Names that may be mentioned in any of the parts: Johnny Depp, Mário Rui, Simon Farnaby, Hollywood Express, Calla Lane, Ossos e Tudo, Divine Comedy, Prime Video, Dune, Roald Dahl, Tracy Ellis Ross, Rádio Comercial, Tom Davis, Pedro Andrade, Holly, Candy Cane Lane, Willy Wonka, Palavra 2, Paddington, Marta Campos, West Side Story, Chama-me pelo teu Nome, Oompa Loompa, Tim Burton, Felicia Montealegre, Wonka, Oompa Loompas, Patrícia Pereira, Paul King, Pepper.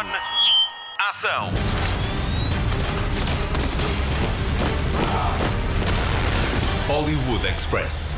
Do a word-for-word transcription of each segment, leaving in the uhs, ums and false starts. On, ação! Hollywood Express.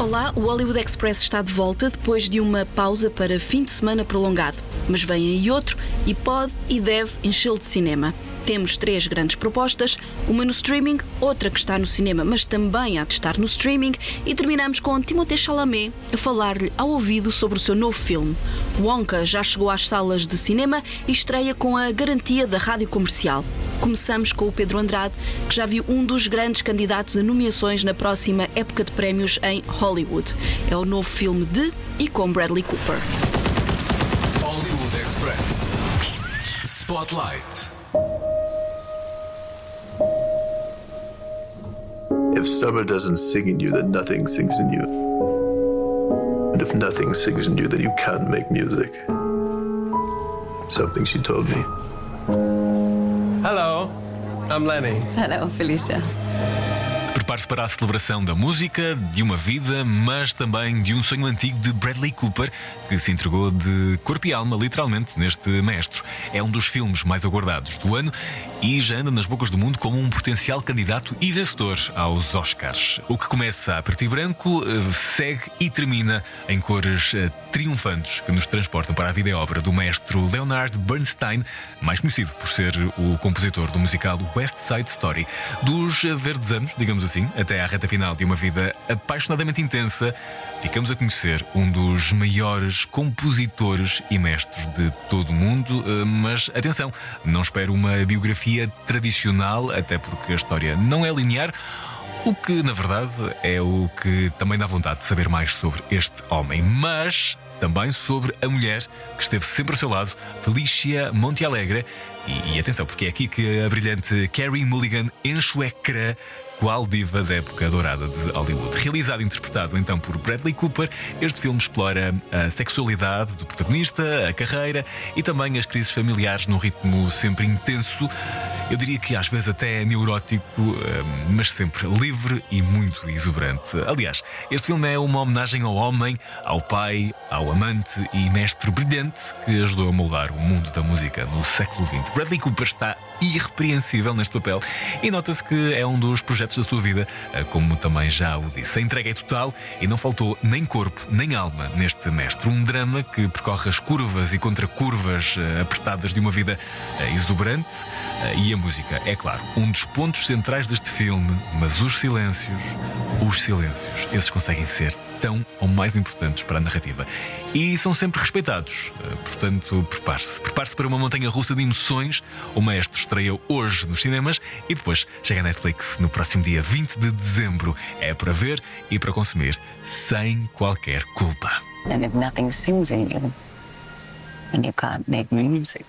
Olá, o Hollywood Express está de volta depois de uma pausa para fim de semana prolongado. Mas vem aí outro e pode e deve enchê-lo de cinema. Temos três grandes propostas, uma no streaming, outra que está no cinema, mas também há de estar no streaming, e terminamos com Timothée Chalamet a falar-lhe ao ouvido sobre o seu novo filme. Wonka já chegou às salas de cinema e estreia com a garantia da Rádio Comercial. Começamos com o Pedro Andrade, que já viu um dos grandes candidatos a nomeações na próxima época de prémios em Hollywood. É o novo filme de e com Bradley Cooper. Hollywood Express Spotlight. If summer doesn't sing in you, then nothing sings in you. And if nothing sings in you, then you can't make music. Something she told me. Hello, I'm Lenny. Hello, Felicia. Prepare-se para a celebração da música, de uma vida, mas também de um sonho antigo de Bradley Cooper, que se entregou de corpo e alma, literalmente, neste Maestro. É um dos filmes mais aguardados do ano e já anda nas bocas do mundo como um potencial candidato e vencedor aos Oscars. O que começa a preto e branco, segue e termina em cores triunfantes que nos transportam para a vida e obra do maestro Leonard Bernstein, mais conhecido por ser o compositor do musical West Side Story. Dos verdes anos, digamos assim, até à reta final de uma vida apaixonadamente intensa, ficamos a conhecer um dos maiores compositores e mestres de todo o mundo. Mas atenção, não espero uma biografia tradicional, até porque a história não é linear, o que, na verdade, é o que também dá vontade de saber mais sobre este homem, mas também sobre a mulher que esteve sempre ao seu lado, Felicia Montealegre. E, e atenção, porque é aqui que a brilhante Carrie Mulligan enche o ecrã qual diva da época dourada de Hollywood. Realizado e interpretado então por Bradley Cooper, este filme explora a sexualidade do protagonista, a carreira e também as crises familiares num ritmo sempre intenso. Eu diria que às vezes até é neurótico, mas sempre livre e muito exuberante. Aliás, este filme é uma homenagem ao homem, ao pai, ao amante e mestre brilhante que ajudou a moldar o mundo da música no século vinte. Bradley Cooper está irrepreensível neste papel e nota-se que é um dos projetos da sua vida, como também já o disse. A entrega é total e não faltou nem corpo nem alma neste mestre. Um drama que percorre as curvas e contracurvas apertadas de uma vida exuberante, e a música é, claro, um dos pontos centrais deste filme, mas os silêncios, os silêncios, esses conseguem ser tão ou mais importantes para a narrativa e são sempre respeitados. Portanto, prepare-se. Prepare-se para uma montanha-russa de emoções. O Maestro estreia hoje nos cinemas e depois chega à Netflix no próximo dia vinte de dezembro. É para ver e para consumir sem qualquer culpa. And if nothing sings in you, and you can't make music.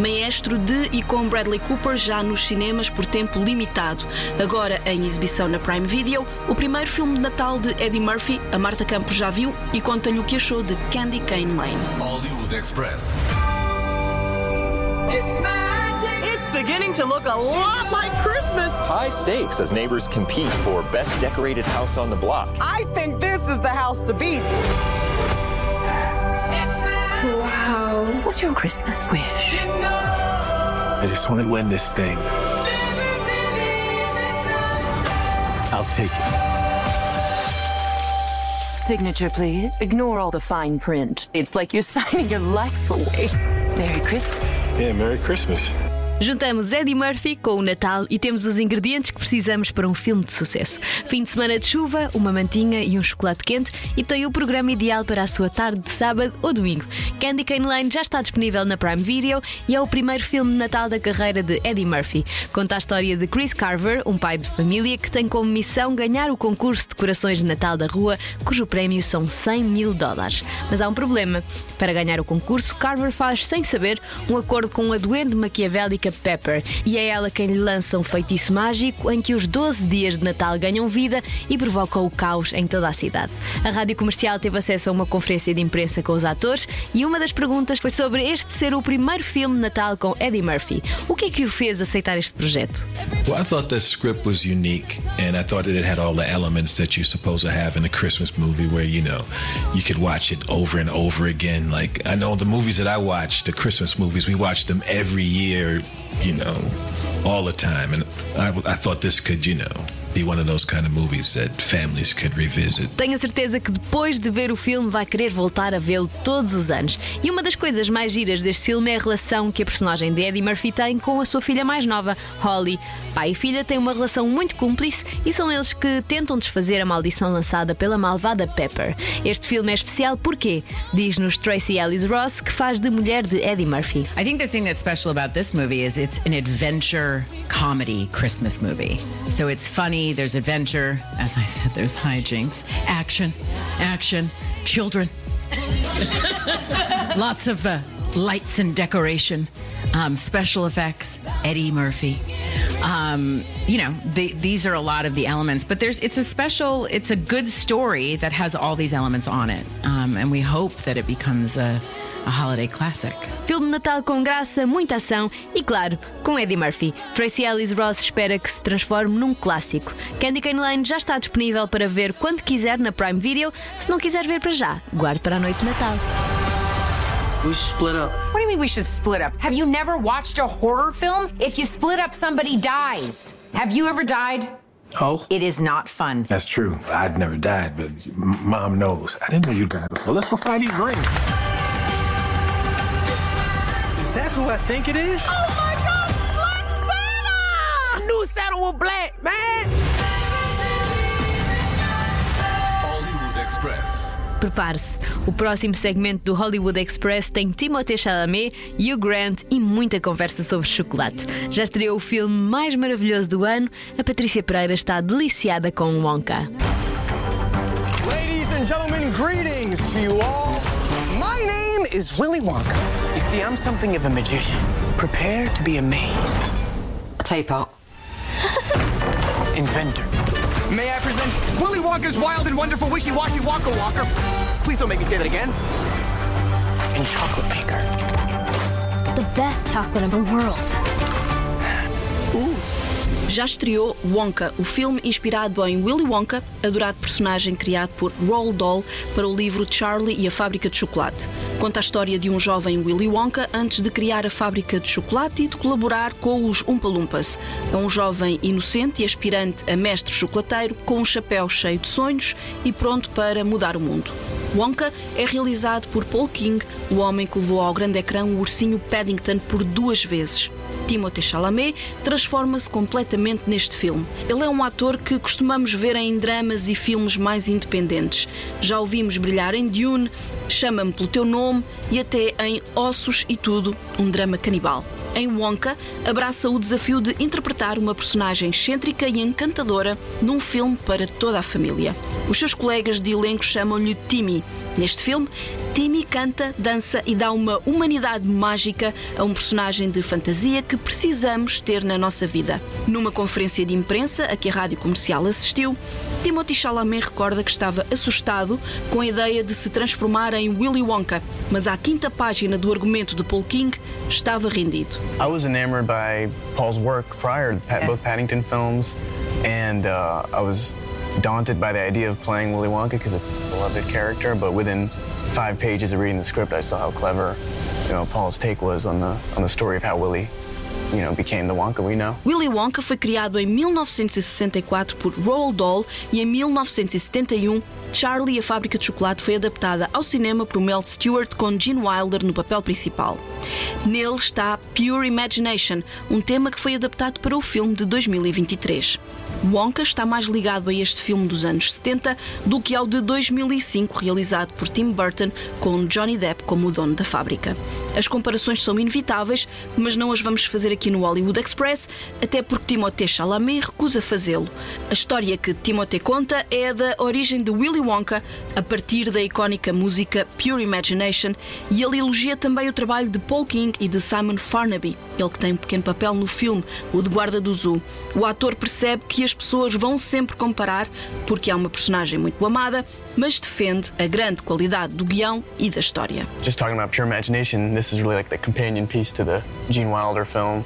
Maestro de e com Bradley Cooper, já nos cinemas por tempo limitado. Agora em exibição na Prime Video, o primeiro filme de Natal de Eddie Murphy. A Marta Campos já viu e conta-lhe o que achou de Candy Cane Lane. Hollywood Express. It's magic. It's beginning to look a lot like Christmas. High stakes as neighbors compete for best decorated house on the block. I think this is the house to beat. Wow. What's your Christmas wish? I just want to win this thing. I'll take it. Signature, please. Ignore all the fine print. It's like you're signing your life away. Merry Christmas. Yeah, Merry Christmas. Juntamos Eddie Murphy com o Natal e temos os ingredientes que precisamos para um filme de sucesso. Fim de semana de chuva, uma mantinha e um chocolate quente, e tem o programa ideal para a sua tarde de sábado ou domingo. Candy Cane Lane já está disponível na Prime Video e é o primeiro filme de Natal da carreira de Eddie Murphy. Conta a história de Chris Carver, um pai de família que tem como missão ganhar o concurso de decorações de Natal da rua, cujo prémio são cem mil dólares. Mas há um problema. Para ganhar o concurso, Carver faz, sem saber, um acordo com a duende maquiavélica Pepper, e é ela quem lhe lança um feitiço mágico em que os doze dias de Natal ganham vida e provocam o caos em toda a cidade. A Rádio Comercial teve acesso a uma conferência de imprensa com os atores e uma das perguntas foi sobre este ser o primeiro filme de Natal com Eddie Murphy. O que é que o fez aceitar este projeto? Well, I thought this script was unique and I thought it had all the elements that you're supposed to have in a Christmas movie where, you know, you could watch it over and over again. Like, I know the movies that I watch, the Christmas movies, we watch them every year, you know, all the time. And I, I thought this could, you know, be one of those kind of movies that families could revisit. Tenho a certeza que depois de ver o filme vai querer voltar a vê-lo todos os anos. E uma das coisas mais giras deste filme é a relação que a personagem de Eddie Murphy tem com a sua filha mais nova, Holly. Pai e filha têm uma relação muito cúmplice e são eles que tentam desfazer a maldição lançada pela malvada Pepper. Este filme é especial porque, diz-nos Tracy Ellis Ross, que faz de mulher de Eddie Murphy. I think the thing that's special about this movie is it's an adventure comedy Christmas movie. So it's funny, there's adventure, as I said, there's hijinks, action, action, children, lots of uh, lights and decoration, um, special effects, Eddie Murphy. Um, you know, they, these are a lot of the elements, but there's it's a special, it's a good story that has all these elements on it, um, and we hope that it becomes a, a holiday classic. Filme de Natal com graça, muita ação e, claro, com Eddie Murphy. Tracy Ellis Ross espera que se transforme num clássico. Candy Cane Lane já está disponível para ver quando quiser na Prime Video. Se não quiser ver para já, guarde para a noite de Natal. We should split up. What do you mean we should split up? Have you never watched a horror film? If you split up, somebody dies. Have you ever died? Oh? It is not fun. That's true. I'd never died, but Mom knows. I didn't know you died before. Let's go find these rings. That's who I think it is. Oh my God, Black Santa! New Santa was black, man! Hollywood Express. Prepare-se, o próximo segmento do Hollywood Express tem Timothée Chalamet, Hugh Grant e muita conversa sobre chocolate. Já estreou o filme mais maravilhoso do ano, a Patrícia Pereira está deliciada com Wonka. Ladies and gentlemen, greetings to you all. My name is Willy Wonka. You see, I'm something of a magician. Prepare to be amazed. Tape out. Inventor. May I present Willy Wonka's wild and wonderful wishy-washy Wonka Walker. Please don't make me say that again. And chocolate maker. The best chocolate in the world. Ooh. Já estreou Wonka, o filme inspirado em Willy Wonka, adorado personagem criado por Roald Dahl para o livro Charlie e a Fábrica de Chocolate. Conta a história de um jovem Willy Wonka antes de criar a Fábrica de Chocolate e de colaborar com os Oompa Loompas. É um jovem inocente e aspirante a mestre chocolateiro com um chapéu cheio de sonhos e pronto para mudar o mundo. Wonka é realizado por Paul King, o homem que levou ao grande ecrã o ursinho Paddington por duas vezes. Timothée Chalamet transforma-se completamente neste filme. Ele é um ator que costumamos ver em dramas e filmes mais independentes. Já o vimos brilhar em Dune, Chama-me pelo Teu Nome e até em Ossos e Tudo, um drama canibal. Em Wonka, abraça o desafio de interpretar uma personagem excêntrica e encantadora num filme para toda a família. Os seus colegas de elenco chamam-lhe Timmy. Neste filme, Timmy canta, dança e dá uma humanidade mágica a um personagem de fantasia que precisamos ter na nossa vida. Numa conferência de imprensa a que a Rádio Comercial assistiu, Timothée Chalamet recorda que estava assustado com a ideia de se transformar em Willy Wonka, mas à quinta página do argumento de Paul King estava rendido. I was enamored by Paul's work prior, both Paddington films, and uh, I was daunted by the idea of playing Willy Wonka because it's a beloved character, but within five pages of reading the script, I saw how clever, you know, Paul's take was on the on the story of how Willy, you know, became the Wonka we know. Willy Wonka foi criado em mil novecentos e sessenta e quatro por Roald Dahl e em mil novecentos e setenta e um Charlie e a Fábrica de Chocolate foi adaptada ao cinema por Mel Stewart com Gene Wilder no papel principal. Nele está Pure Imagination, um tema que foi adaptado para o filme de dois mil e vinte e três. Wonka está mais ligado a este filme dos anos setenta do que ao de dois mil e cinco, realizado por Tim Burton, com Johnny Depp como o dono da fábrica. As comparações são inevitáveis, mas não as vamos fazer aqui no Hollywood Express, até porque Timothée Chalamet recusa fazê-lo. A história que Timothée conta é a da origem de Willy Wonka, a partir da icónica música Pure Imagination, e ele elogia também o trabalho de Paul Paul King e de Simon Farnaby, ele que tem um pequeno papel no filme, o de guarda do zoo. O ator percebe que as pessoas vão sempre comparar, porque há uma personagem muito amada, mas defende a grande qualidade do guião e da história. Just talking about Pure Imagination, this is really like the companion piece to the Gene Wilder film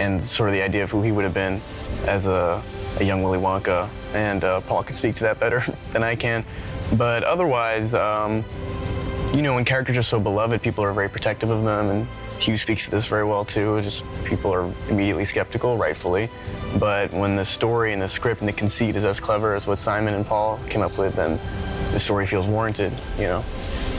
and sort of the idea of who he would have been as a, a young Willy Wonka. And uh, Paul can speak to that better than I can. But otherwise, um, you know, when characters are so beloved, people are very protective of them, and Hugh speaks to this very well too. Just people are immediately skeptical, rightfully. But when the story and the script and the conceit is as clever as what Simon and Paul came up with, then the story feels warranted, you know.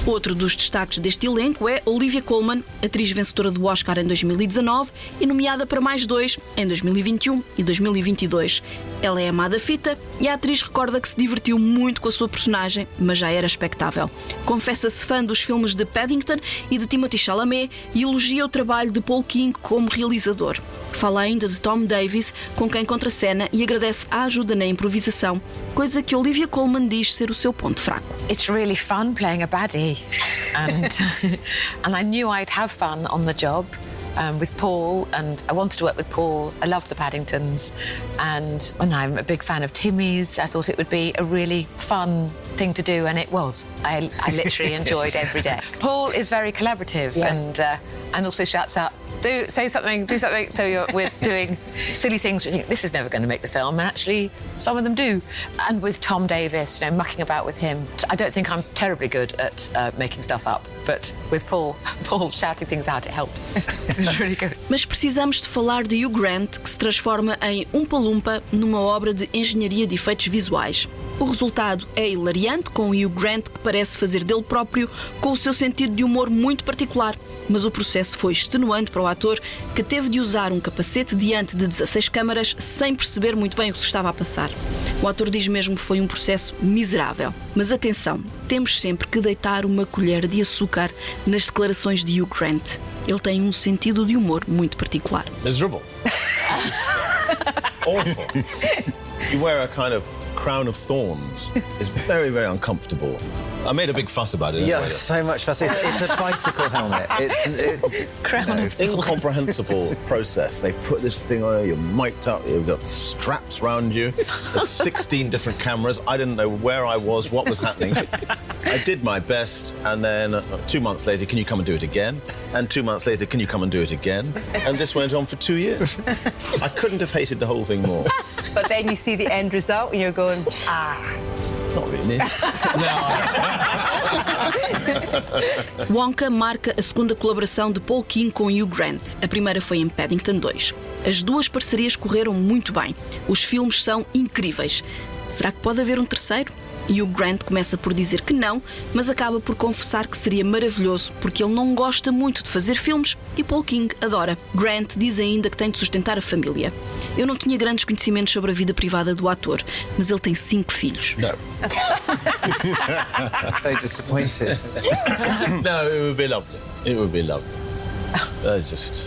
Outro dos destaques deste elenco é Olivia Colman, atriz vencedora do Oscar em dois mil e dezanove e nomeada para mais dois em dois mil e vinte e um e dois mil e vinte e dois. Ela é amada fita e a atriz recorda que se divertiu muito com a sua personagem, mas já era expectável. Confessa-se fã dos filmes de Paddington e de Timothée Chalamet e elogia o trabalho de Paul King como realizador. Fala ainda de Tom Davis, com quem contracena, e agradece a ajuda na improvisação, coisa que Olivia Colman diz ser o seu ponto fraco. It's really fun playing a baddie. and and I knew I'd have fun on the job um, with Paul, and I wanted to work with Paul. I loved the Paddingtons, and, and I'm a big fan of Timmy's. I thought it would be a really fun thing to do, and it was. I, I literally enjoyed every day. Paul is very collaborative, yeah. and uh, and also shouts out, do say something, do something. So you're we're doing silly things. We think this is never going to make the film, and actually, some of them do. And with Tom Davis, you know, mucking about with him, I don't think I'm terribly good at uh, making stuff up. But with Paul, Paul shouting things out, it helped. It was really good. Mas precisamos de falar de Hugh Grant, que se transforma em Oompa Loompa numa obra de engenharia de efeitos visuais. O resultado é hilariante, com Hugh Grant que parece fazer dele próprio, com o seu sentido de humor muito particular. Mas o processo foi extenuante para o ator, que teve de usar um capacete diante de dezasseis câmaras sem perceber muito bem o que se estava a passar. O ator diz mesmo que foi um processo miserável. Mas atenção, temos sempre que deitar uma colher de açúcar nas declarações de Hugh Grant. Ele tem um sentido de humor muito particular. Miserable. Awful. You wear a kind of crown of thorns. It's very, very uncomfortable. I made a big fuss about it. Yeah, so much fuss. It's, it's a bicycle helmet. It's it, crown no, of thorns. Incomprehensible process. They put this thing on you, you're mic'd up, you've got straps round you. There's sixteen different cameras. I didn't know where I was, what was happening. I did my best, and then uh, two months later, can you come and do it again? And two months later, can you come and do it again? And this went on for two years. I couldn't have hated the whole thing more. But then you see the end result, and you're going, ah... Not really. Não. Wonka marca a segunda colaboração de Paul King com Hugh Grant. A primeira foi em Paddington dois. As duas parcerias correram muito bem. Os filmes são incríveis. Será que pode haver um terceiro? Hugh Grant começa por dizer que não, mas acaba por confessar que seria maravilhoso, porque ele não gosta muito de fazer filmes e Paul King adora. Grant diz ainda que tem de sustentar a família. Eu não tinha grandes conhecimentos sobre a vida privada do ator, mas ele tem cinco filhos. Não. So disappointed. No, it would be lovely. It would be lovely. That's just...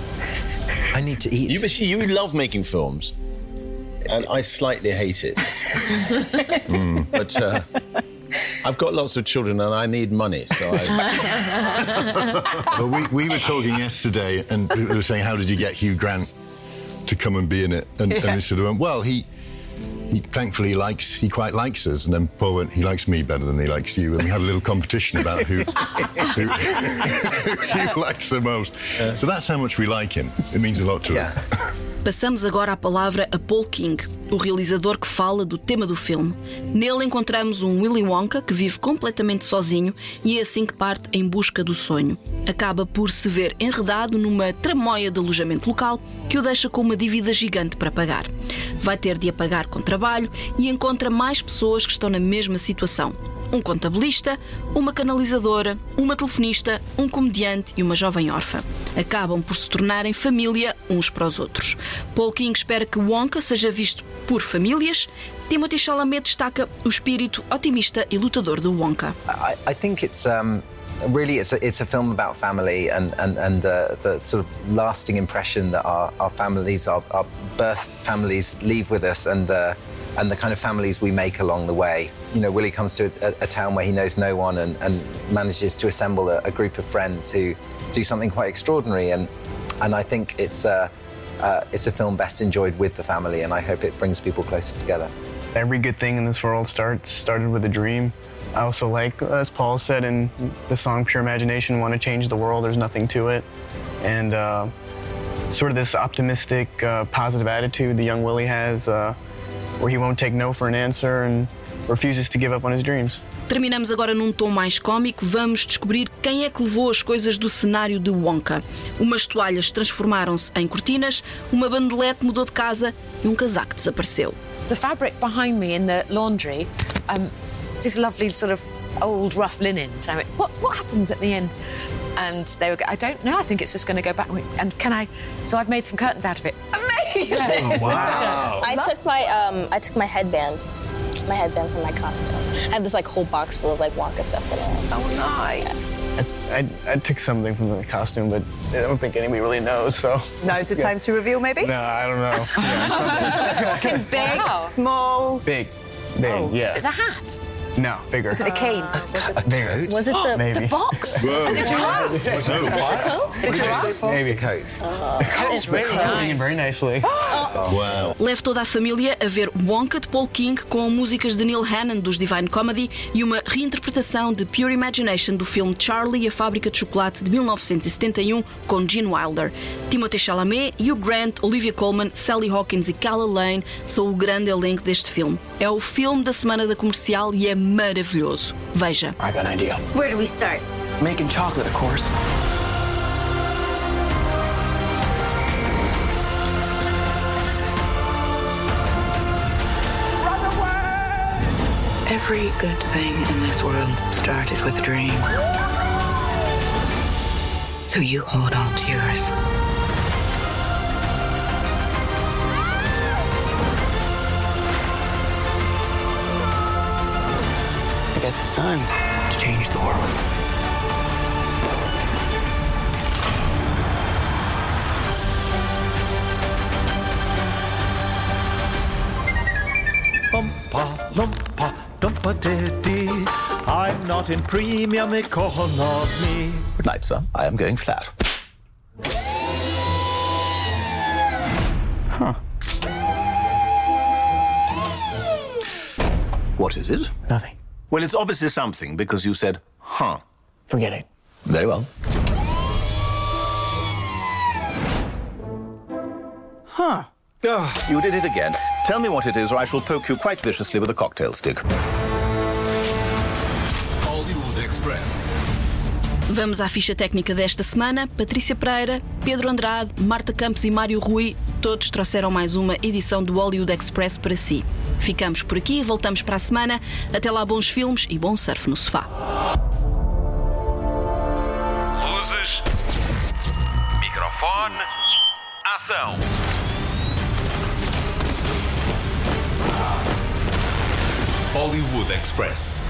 I need to eat. You, you love making films. And I slightly hate it. mm. But uh, I've got lots of children and I need money, so I... Well, we, we were talking yesterday and we were saying, how did you get Hugh Grant to come and be in it? And, yeah. and we sort of went, well, he, he thankfully he likes, he quite likes us. And then Paul went, he likes me better than he likes you. And we had a little competition about who, who, who he likes the most. Yeah. So that's how much we like him. It means a lot to yeah. us. Passamos agora a palavra a Paul King, o realizador que fala do tema do filme. Nele encontramos um Willy Wonka que vive completamente sozinho e é assim que parte em busca do sonho. Acaba por se ver enredado numa tramóia de alojamento local que o deixa com uma dívida gigante para pagar. Vai ter de a pagar com trabalho e encontra mais pessoas que estão na mesma situação. Um contabilista, uma canalizadora, uma telefonista, um comediante e uma jovem órfã. Acabam por se tornarem família uns para os outros. Paul King espera que Wonka seja visto por famílias. Timothée Chalamet destaca o espírito otimista e lutador de Wonka. I, I think it's um, really it's a, it's a film about family and and and the, the sort of lasting impression that our, our families, our, our birth families leave with us and the uh, and the kind of families we make along the way. You know, Willy comes to a, a town where he knows no one and, and manages to assemble a, a group of friends who do something quite extraordinary. And and I think it's a, uh, it's a film best enjoyed with the family, and I hope it brings people closer together. Every good thing in this world starts started with a dream. I also like, as Paul said in the song Pure Imagination, want to change the world, there's nothing to it. And uh, sort of this optimistic, uh, positive attitude that young Willy has, uh, where he won't take no for an answer and refuses to give up on his dreams. Terminamos agora num tom mais cómico. Vamos descobrir quem é que levou as coisas do cenário de Wonka. Umas toalhas transformaram-se em cortinas, uma bandelete mudou de casa e um casaco desapareceu. The fabric behind me in the laundry, um, this lovely sort of old rough linen. So I went, what, what happens at the end? And they were, I don't know, I think it's just going to go back. And can I, so I've made some curtains out of it. Amazing! Oh, wow! I took my, um, I took my headband. My headband from my costume. I have this like whole box full of like Wonka stuff in it. Oh, nice. Yes. I, I, I took something from the costume, but I don't think anybody really knows, so. Now is the yeah. time to reveal, maybe? No, I don't know. Yeah, talking big, wow. small. Big, big, oh, yeah. Is it the hat? No, bigger. Was it the cane? Uh, was it, a coat? Was it the, maybe. the box? Whoa. And the giraffe? Was it the coat? The giraffe? Maybe. The coat. Oh. The coat is really nice. Very nicely. Oh. Wow. Leve toda a família a ver Wonka de Paul King com músicas de Neil Hannon dos Divine Comedy e uma reinterpretação de Pure Imagination do filme Charlie e a Fábrica de Chocolate de mil novecentos e setenta e um com Gene Wilder. Timothée Chalamet, Hugh Grant, Olivia Colman, Sally Hawkins e Calla Lane são o grande elenco deste filme. É o filme da semana da Comercial e é maravilhoso. Veja. I got an idea. Where do we start? Making chocolate, of course. Run away! Every good thing in this world started with a dream. So you hold on to yours. I guess it's time to change the world. Oompa Loompa Doompa Diddy. I'm not in premium economy. Good night, sir. I am going flat. Huh. What is it? Nothing. Well, it's obviously something, because you said, huh. Forget it. Very well. Huh. Oh, you did it again. Tell me what it is, or I shall poke you quite viciously with a cocktail stick. Hollywood Express. Vamos à ficha técnica desta semana. Patrícia Pereira, Pedro Andrade, Marta Campos e Mário Rui, todos trouxeram mais uma edição do Hollywood Express para si. Ficamos por aqui, voltamos para a semana. Até lá, bons filmes e bom surf no sofá. Luzes, microfone, ação. Hollywood Express.